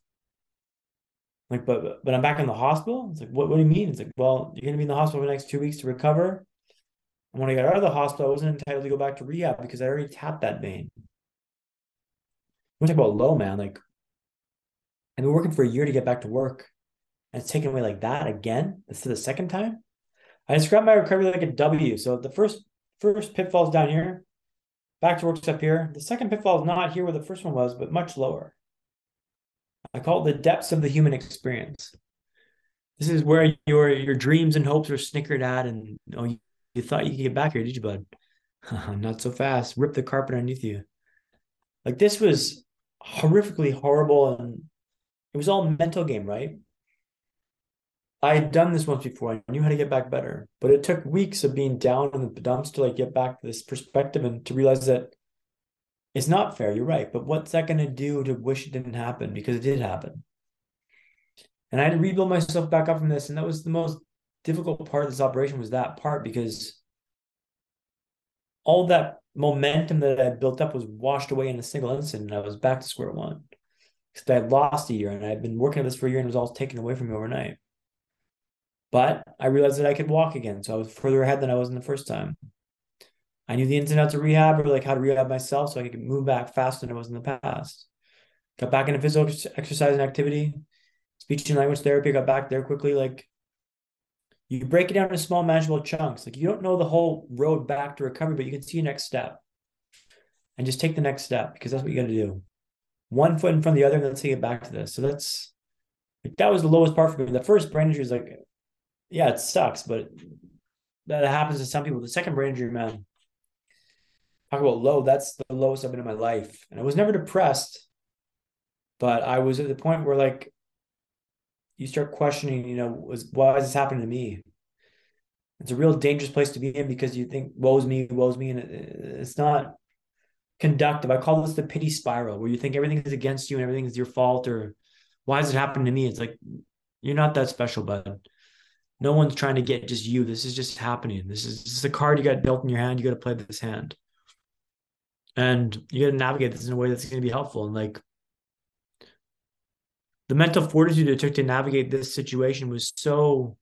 Like, but but I'm back in the hospital. It's like, what, what do you mean? It's like, well, you're going to be in the hospital for the next two weeks to recover. And when I got out of the hospital, I wasn't entitled to go back to rehab because I already tapped that vein. We're talking about low, man. Like, I've been working for a year to get back to work, and it's taken away like that again. This is the second time. I described my recovery like a W. So the first first pitfall is down here. Back to work's up here. The second pitfall is not here where the first one was, but much lower. I call it the depths of the human experience. This is where your your dreams and hopes are snickered at, and oh, you, you thought you could get back here, did you, bud? Not so fast. Rip the carpet underneath you. Like, this was horrifically horrible, and it was all mental game, right? I had done this once before. I knew how to get back better, but it took weeks of being down in the dumps to like get back to this perspective and to realize that it's not fair, you're right, but what's that going to do to wish it didn't happen? Because it did happen. And I had to rebuild myself back up from this, and that was the most difficult part of this operation, was that part, because all that momentum that I built up was washed away in a single instant, and I was back to square one. Because I had lost a year, and I had been working at this for a year, and it was all taken away from me overnight. But I realized that I could walk again, so I was further ahead than I was in the first time. I knew the ins and outs of rehab, or like how to rehab myself, so I could move back faster than I was in the past. Got back into physical exercise and activity, speech and language therapy. I got back there quickly. Like, you break it down into small, manageable chunks. Like, you don't know the whole road back to recovery, but you can see your next step, and just take the next step, because that's what you got to do. One foot in front of the other, and let's get back to this. So that's like, that was the lowest part for me. The first brain injury is like, yeah, it sucks, but that happens to some people. The second brain injury, man. Talk about low, that's the lowest I've been in my life. And I was never depressed, but I was at the point where like, you start questioning, you know, was, why is this happening to me? It's a real dangerous place to be in, because you think, woe's me, woe's me. And it, it's not conductive. I call this the pity spiral, where you think everything is against you and everything is your fault, or why is it happening to me? It's like, you're not that special, bud. No one's trying to get just you. This is just happening. This is, this is the card you got dealt in your hand. You got to play this hand. And you got to navigate this in a way that's going to be helpful. And like, the mental fortitude it took to navigate this situation was so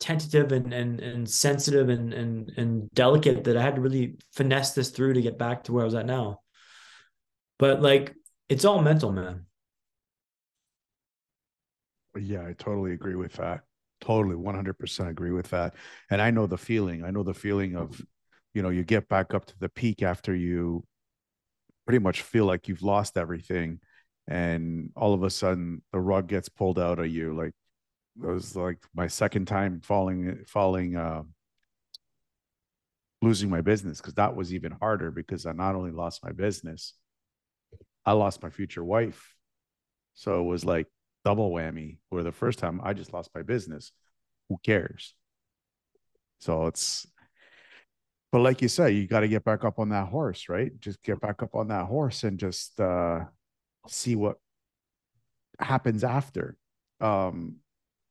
tentative and and and sensitive and and and delicate that I had to really finesse this through to get back to where I was at now. But like, it's all mental, man. Yeah, I totally agree with that. Totally, one hundred percent agree with that. And I know the feeling. I know the feeling of, you know, you get back up to the peak after you pretty much feel like you've lost everything, and all of a sudden the rug gets pulled out of you. Like, it was like my second time falling, falling, uh, losing my business, because that was even harder, because I not only lost my business, I lost my future wife. So it was like double whammy, where the first time I just lost my business. Who cares? So it's, but like you say, you got to get back up on that horse, right? Just get back up on that horse and just uh, see what happens after. Um,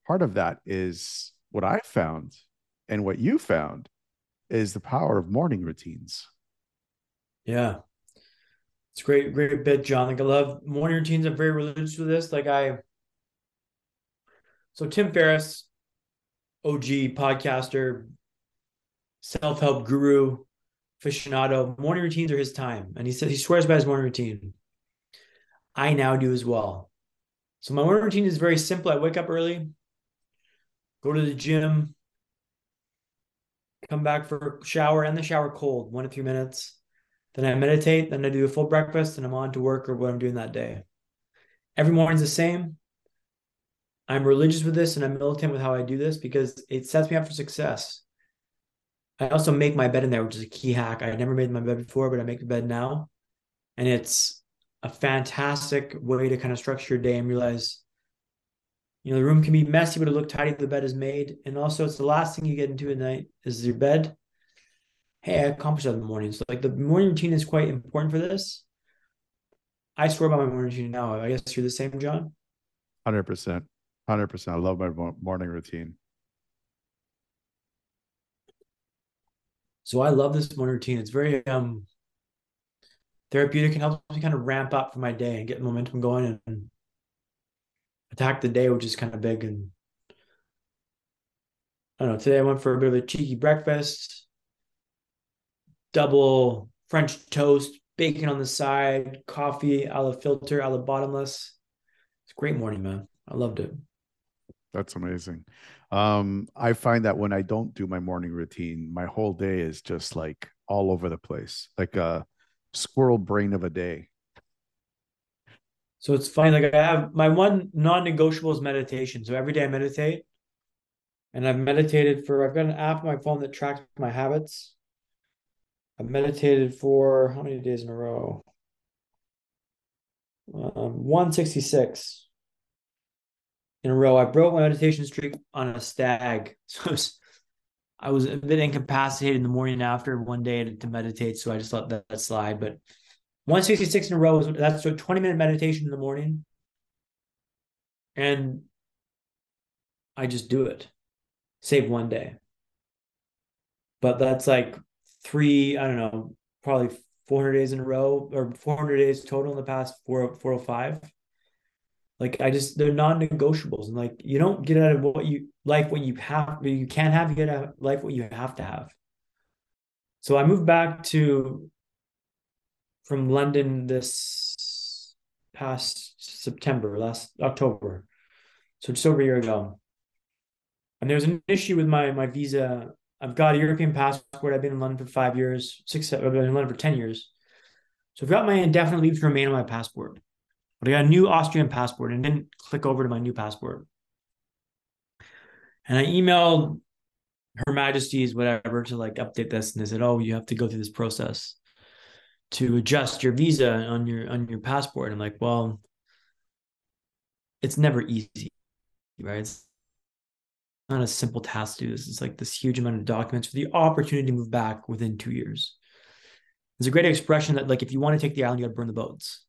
part of that is what I found and what you found is the power of morning routines. Yeah. It's a great, great bit, John. Like I love morning routines. I'm very religious with this. Like I, so Tim Ferriss, O G podcaster, self-help guru, aficionado, morning routines are his time. And he says he swears by his morning routine. I now do as well. So my morning routine is very simple. I wake up early, go to the gym, come back for a shower, and the shower cold, one to three minutes. Then I meditate, then I do a full breakfast, and I'm on to work or what I'm doing that day. Every morning's the same. I'm religious with this, and I'm militant with how I do this because it sets me up for success. I also make my bed in there, which is a key hack. I never made my bed before, but I make the bed now. And it's a fantastic way to kind of structure your day and realize, you know, the room can be messy, but it look tidy if the bed is made. And also it's the last thing you get into at night is your bed. Hey, I accomplished that in the morning. So like the morning routine is quite important for this. I swear by my morning routine now. I guess you're the same, John? one hundred percent. one hundred percent. I love my morning routine. So I love this morning routine. It's very um, therapeutic and helps me kind of ramp up for my day and get momentum going and attack the day, which is kind of big. And I don't know, today I went for a bit of a cheeky breakfast, double French toast, bacon on the side, coffee, a la filter, a la bottomless. It's a great morning, man. I loved it. That's amazing. Um, I find that when I don't do my morning routine, my whole day is just like all over the place, like a squirrel brain of a day. So it's funny. Like I have my one non-negotiable is meditation. So every day I meditate, and I've meditated for, I've got an app on my phone that tracks my habits. I've meditated for how many days in a row? Um, one sixty-six. In a row. I broke my meditation streak on a stag. So I was, I was a bit incapacitated in the morning after one day to, to meditate. So I just let that, that slide. But one sixty-six in a row, that's a twenty minute meditation in the morning. And I just do it. Save one day. But that's like three, I don't know, probably four hundred days in a row or four hundred days total in the past four, four oh five. Like I just, they're non-negotiables. And like, you don't get out of what you life, what you have, what you can't have, you get out of life, what you have to have. So I moved back to, from London this past September, last October. So just over a year ago. And there's an issue with my, my visa. I've got a European passport. I've been in London for five years, six, I've been in London for ten years. So I've got my indefinite leave to remain on my passport. But I got a new Austrian passport and didn't click over to my new passport. And I emailed Her Majesty's whatever to like update this, and they said, "Oh, you have to go through this process to adjust your visa on your on your passport." And I'm like, "Well, it's never easy, right? It's not a simple task to do this. It's like this huge amount of documents for the opportunity to move back within two years." There's a great expression that like if you want to take the island, you got to burn the boats.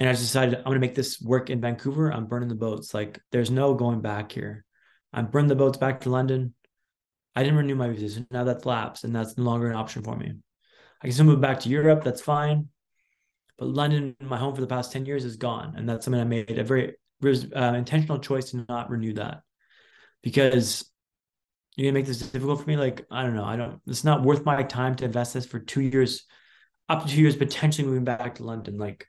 And I just decided I'm going to make this work in Vancouver. I'm burning the boats. Like there's no going back here. I'm burning the boats back to London. I didn't renew my visa. So now that's lapsed and that's no longer an option for me. I can still move back to Europe. That's fine. But London, my home for the past ten years, is gone. And that's something I made a very uh, intentional choice to not renew that, because you're going to make this difficult for me. Like, I don't know. I don't, it's not worth my time to invest this for two years, up to two years, potentially moving back to London. Like,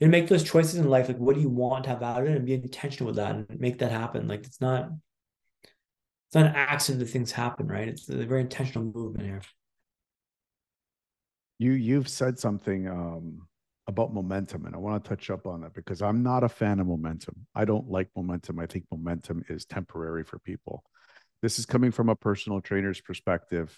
and make those choices in life. Like, what do you want to have out of it, and be intentional with that and make that happen. Like, it's not, it's not an accident that things happen, right? It's a very intentional movement here. You, you've said something um, about momentum, and I want to touch up on that because I'm not a fan of momentum. I don't like momentum. I think momentum is temporary for people. This is coming from a personal trainer's perspective.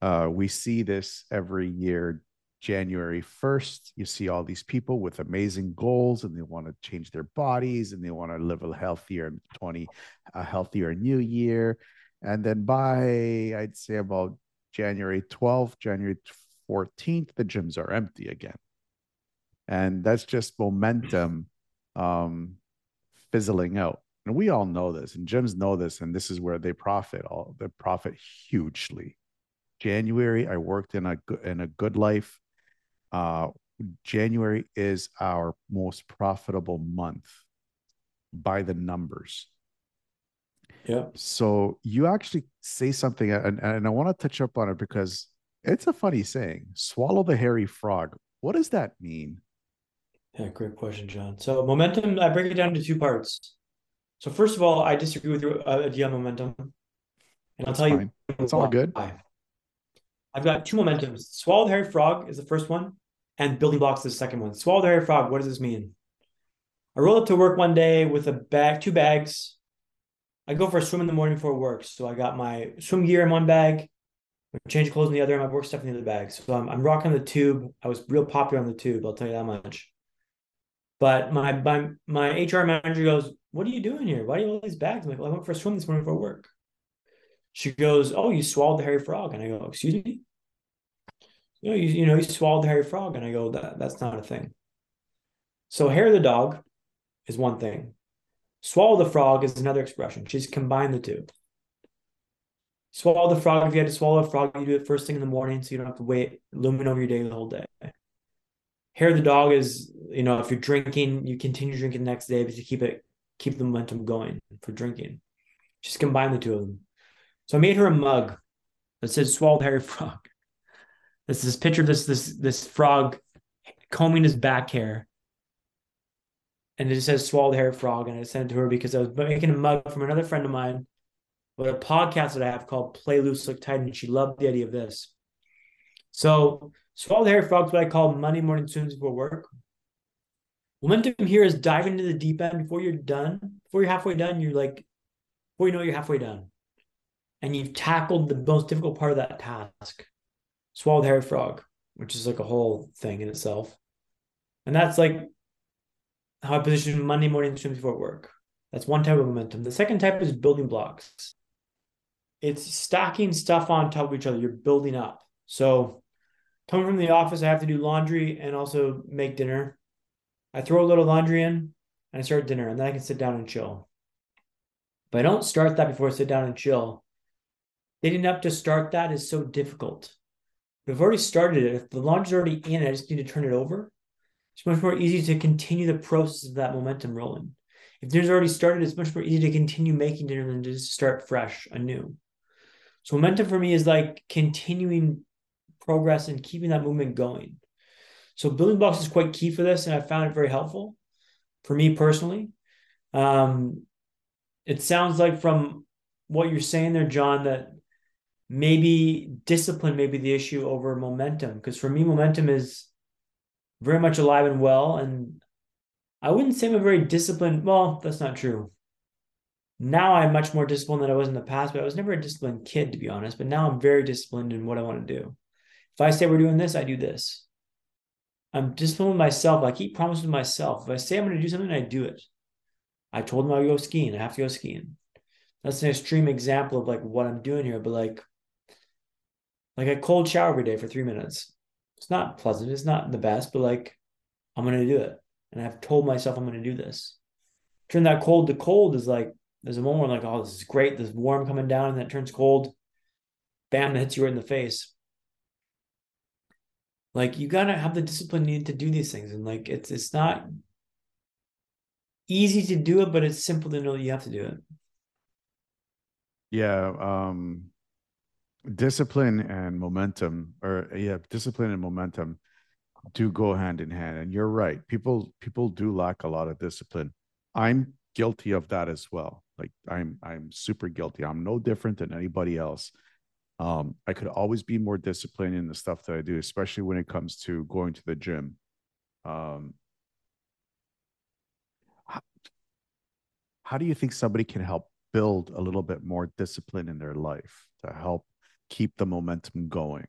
Uh, we see this every year January first, you see all these people with amazing goals, and they want to change their bodies, and they want to live a healthier twenty, a healthier new year. And then by, I'd say about January twelfth, January fourteenth, the gyms are empty again. And that's just momentum um, fizzling out. And we all know this, and gyms know this, and this is where they profit. All they profit hugely. January, I worked in a in a good life. Uh, January is our most profitable month by the numbers. Yeah. So you actually say something, and, and I want to touch up on it because it's a funny saying, swallow the hairy frog. What does that mean? Yeah, great question, John. So momentum, I break it down into two parts. So first of all, I disagree with your idea on momentum. And I'll That's tell fine. you. It's all good. I've got two momentums. Swallow the hairy frog is the first one, and building blocks is the second one. Swallow the hairy frog, what does this mean? I roll up to work one day with a bag, two bags. I go for a swim in the morning before work. So I got my swim gear in one bag, my change of clothes in the other, and my work stuff in the other bag. So I'm, I'm rocking the tube. I was real popular on the tube, I'll tell you that much. But my, my, my H R manager goes, "What are you doing here? Why do you have all these bags?" I'm like, "Well, I went for a swim this morning before work." She goes, "Oh, you swallowed the hairy frog." And I go, "Excuse me?" You know, you, you know, you swallowed the hairy frog. And I go, that, that's not a thing. So hair of the dog is one thing. Swallow the frog is another expression. She's combined the two. Swallow the frog. If you had to swallow a frog, you do it first thing in the morning so you don't have to wait, looming over your day the whole day. Hair of the dog is, you know, if you're drinking, you continue drinking the next day, but you keep it, keep the momentum going for drinking. Just combine the two of them. So I made her a mug that said "Swallow the hairy frog." This is this picture of this this this frog combing his back hair, and it says "Swallow the hairy frog." And I sent it to her because I was making a mug from another friend of mine, with a podcast that I have called "Play Loose, Slick, Tight," and she loved the idea of this. So "Swallow the hairy frog" is what I call Monday morning soon before work. Momentum here is diving into the deep end before you're done. Before you're halfway done, you're like, before you know it, you're halfway done. And you've tackled the most difficult part of that task. Swallow the hairy frog, which is like a whole thing in itself. And that's like how I position Monday morning before work. That's one type of momentum. The second type is building blocks. It's stacking stuff on top of each other. You're building up. So coming from the office, I have to do laundry and also make dinner. I throw a little laundry in and I start dinner, and then I can sit down and chill. But I don't start that before I sit down and chill. Getting up to start that is so difficult. We've already started it. If the launch is already in, I just need to turn it over. It's much more easy to continue the process of that momentum rolling. If dinner's already started, it's much more easy to continue making dinner than to just start fresh anew. So momentum for me is like continuing progress and keeping that movement going. So building blocks is quite key for this, and I found it very helpful for me personally. Um, it sounds like from what you're saying there, John, that maybe discipline may be the issue over momentum, because for me, momentum is very much alive and well. And I wouldn't say I'm a very disciplined. Well, that's not true. Now I'm much more disciplined than I was in the past, but I was never a disciplined kid, to be honest. But now I'm very disciplined in what I want to do. If I say we're doing this, I do this. I'm disciplined with myself. I keep promises to myself. If I say I'm going to do something, I do it. I told them I would go skiing. I have to go skiing. That's an extreme example of like what I'm doing here, but like, Like a cold shower every day for three minutes. It's not pleasant. It's not the best, but like, I'm going to do it. And I've told myself I'm going to do this. Turn that cold to cold is like, there's a moment where I'm like, oh, this is great. This warm coming down, and then it turns cold. Bam, that hits you right in the face. Like, you got to have the discipline needed to do these things. And like, it's it's not easy to do it, but it's simple to know that you have to do it. Yeah. Um... Discipline and momentum, or yeah, discipline and momentum do go hand in hand. And you're right. People, people do lack a lot of discipline. I'm guilty of that as well. Like I'm, I'm super guilty. I'm no different than anybody else. Um, I could always be more disciplined in the stuff that I do, especially when it comes to going to the gym. Um, how, how do you think somebody can help build a little bit more discipline in their life to help keep the momentum going?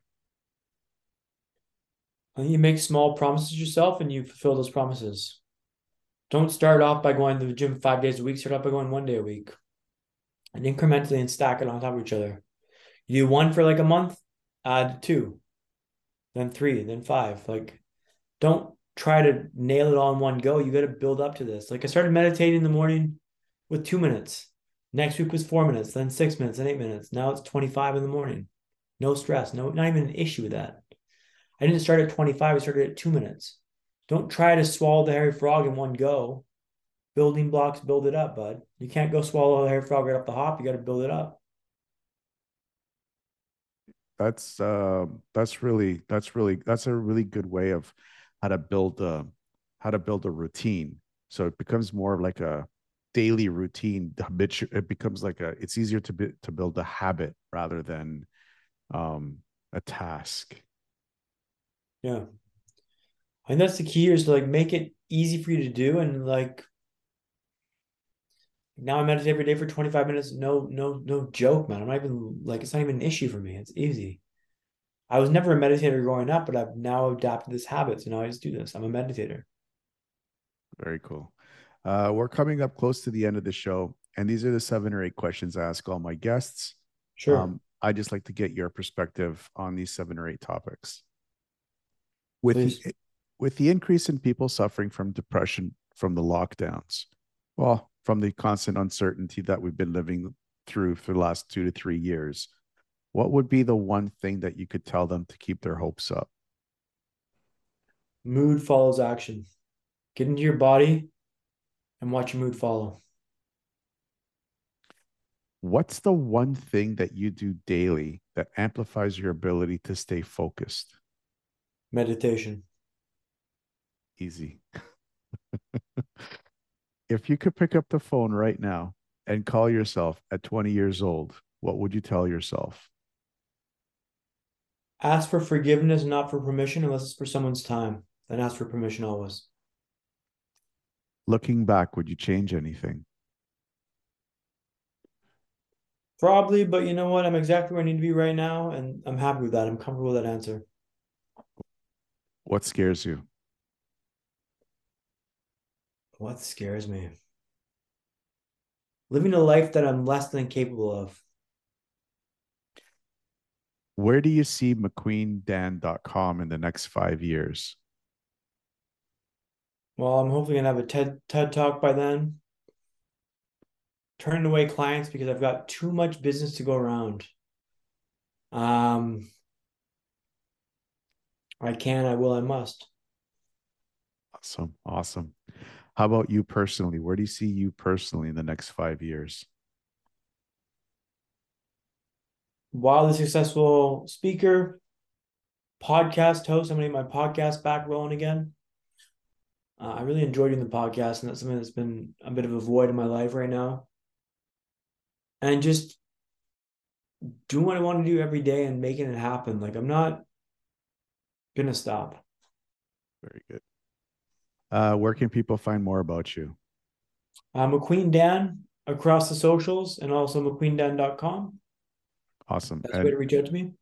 You make small promises yourself and you fulfill those promises. Don't start off by going to the gym five days a week. Start off by going one day a week. And incrementally and stack it on top of each other. You do one for like a month, add two, then three, then five. Like, don't try to nail it all in one go. You got to build up to this. Like, I started meditating in the morning with two minutes. Next week was four minutes, then six minutes, then eight minutes. Now it's twenty-five in the morning. No stress, no, not even an issue with that. I didn't start at twenty-five. I started at two minutes. Don't try to swallow the hairy frog in one go. Building blocks, build it up, bud. You can't go swallow the hairy frog right off the hop. You got to build it up. That's uh, that's really that's really that's a really good way of how to build a how to build a routine. So it becomes more of like a daily routine. It becomes like a it's easier to be, to build a habit rather than um, a task. Yeah. And that's the key, is to like make it easy for you to do. And like, now I meditate every day for twenty-five minutes. No, no, no joke, man. I'm not even like, it's not even an issue for me. It's easy. I was never a meditator growing up, but I've now adopted this habit. So now I just do this. I'm a meditator. Very cool. Uh, we're coming up close to the end of the show. And these are the seven or eight questions I ask all my guests. Sure. Um, I just like to get your perspective on these seven or eight topics. With the, with the increase in people suffering from depression from the lockdowns, well, from the constant uncertainty that we've been living through for the last two to three years, what would be the one thing that you could tell them to keep their hopes up? Mood follows action. Get into your body and watch your mood follow. What's the one thing that you do daily that amplifies your ability to stay focused? Meditation. Easy. If you could pick up the phone right now and call yourself at twenty years old, what would you tell yourself? Ask for forgiveness, not for permission, unless it's for someone's time. Then ask for permission always. Looking back, would you change anything? Probably, but you know what? I'm exactly where I need to be right now, and I'm happy with that. I'm comfortable with that answer. What scares you? What scares me? Living a life that I'm less than capable of. Where do you see McQueen Dan dot com in the next five years? Well, I'm hopefully going to have a TED, TED Talk by then. Turning away clients because I've got too much business to go around. Um... I can, I will, I must. Awesome. Awesome. How about you personally? Where do you see you personally in the next five years? Wildly successful speaker, podcast host. I'm going to get my podcast back rolling again. Uh, I really enjoy doing the podcast, and that's something that's been a bit of a void in my life right now. And just do what I want to do every day and making it happen. Like, I'm not gonna stop. Very good. Uh, where can people find more about you? Uh, McQueen Dan across the socials, and also McQueen Dan dot com. Awesome. That's and, a way to reach out to me.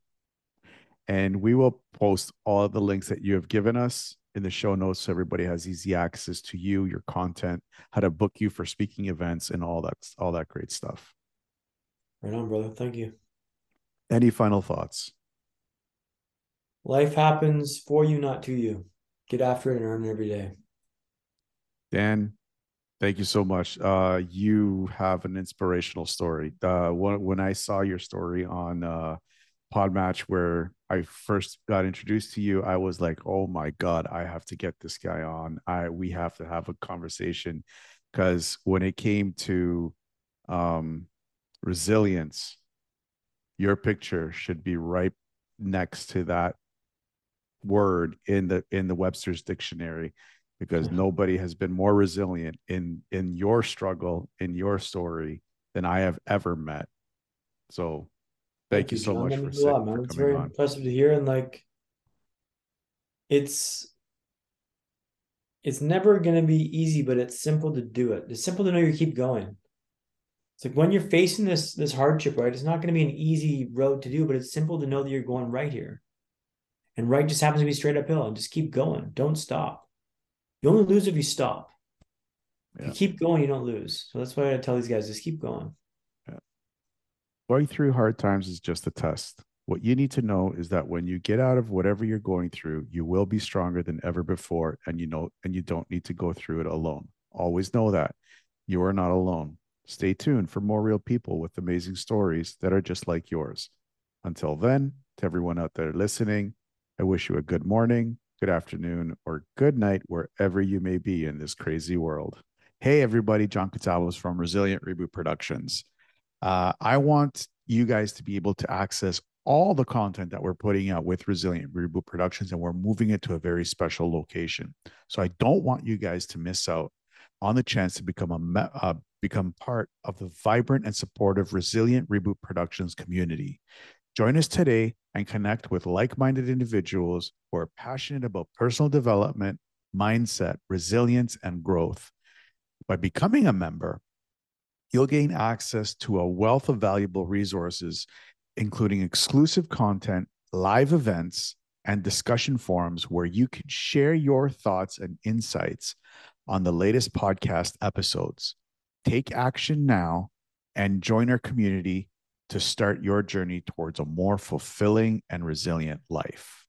And we will post all of the links that you have given us in the show notes, so everybody has easy access to you, your content, how to book you for speaking events, and all that, all that great stuff. Right on, brother. Thank you. Any final thoughts? Life happens for you, not to you. Get after it and earn it every day. Dan, thank you so much. Uh, you have an inspirational story. Uh, when, when I saw your story on uh, Podmatch, where I first got introduced to you, I was like, oh my God, I have to get this guy on. I We have to have a conversation, because when it came to um, resilience, your picture should be right next to that word in the in the Webster's dictionary, because nobody has been more resilient in in your struggle, in your story, than I have ever met. So thank, thank you so John. much for, for lot, coming it's very on. Impressive to hear. And like, it's it's never going to be easy, but it's simple to do it. It's simple to know you keep going. It's like, when you're facing this this hardship, right, it's not going to be an easy road to do, but it's simple to know that you're going right here. And right just happens to be straight uphill, and just keep going. Don't stop. You only lose if you stop. Yeah. If you keep going, you don't lose. So that's why I tell these guys, just keep going. Yeah. Going through hard times is just a test. What you need to know is that when you get out of whatever you're going through, you will be stronger than ever before, and you know, and you don't need to go through it alone. Always know that. You are not alone. Stay tuned for more real people with amazing stories that are just like yours. Until then, to everyone out there listening, I wish you a good morning, good afternoon, or good night wherever you may be in this crazy world. Hey, everybody, John Katzavos from Resilient Reboot Productions. Uh, I want you guys to be able to access all the content that we're putting out with Resilient Reboot Productions, and we're moving it to a very special location. So I don't want you guys to miss out on the chance to become a uh, become part of the vibrant and supportive Resilient Reboot Productions community. Join us today and connect with like-minded individuals who are passionate about personal development, mindset, resilience, and growth. By becoming a member, you'll gain access to a wealth of valuable resources, including exclusive content, live events, and discussion forums where you can share your thoughts and insights on the latest podcast episodes. Take action now and join our community to start your journey towards a more fulfilling and resilient life.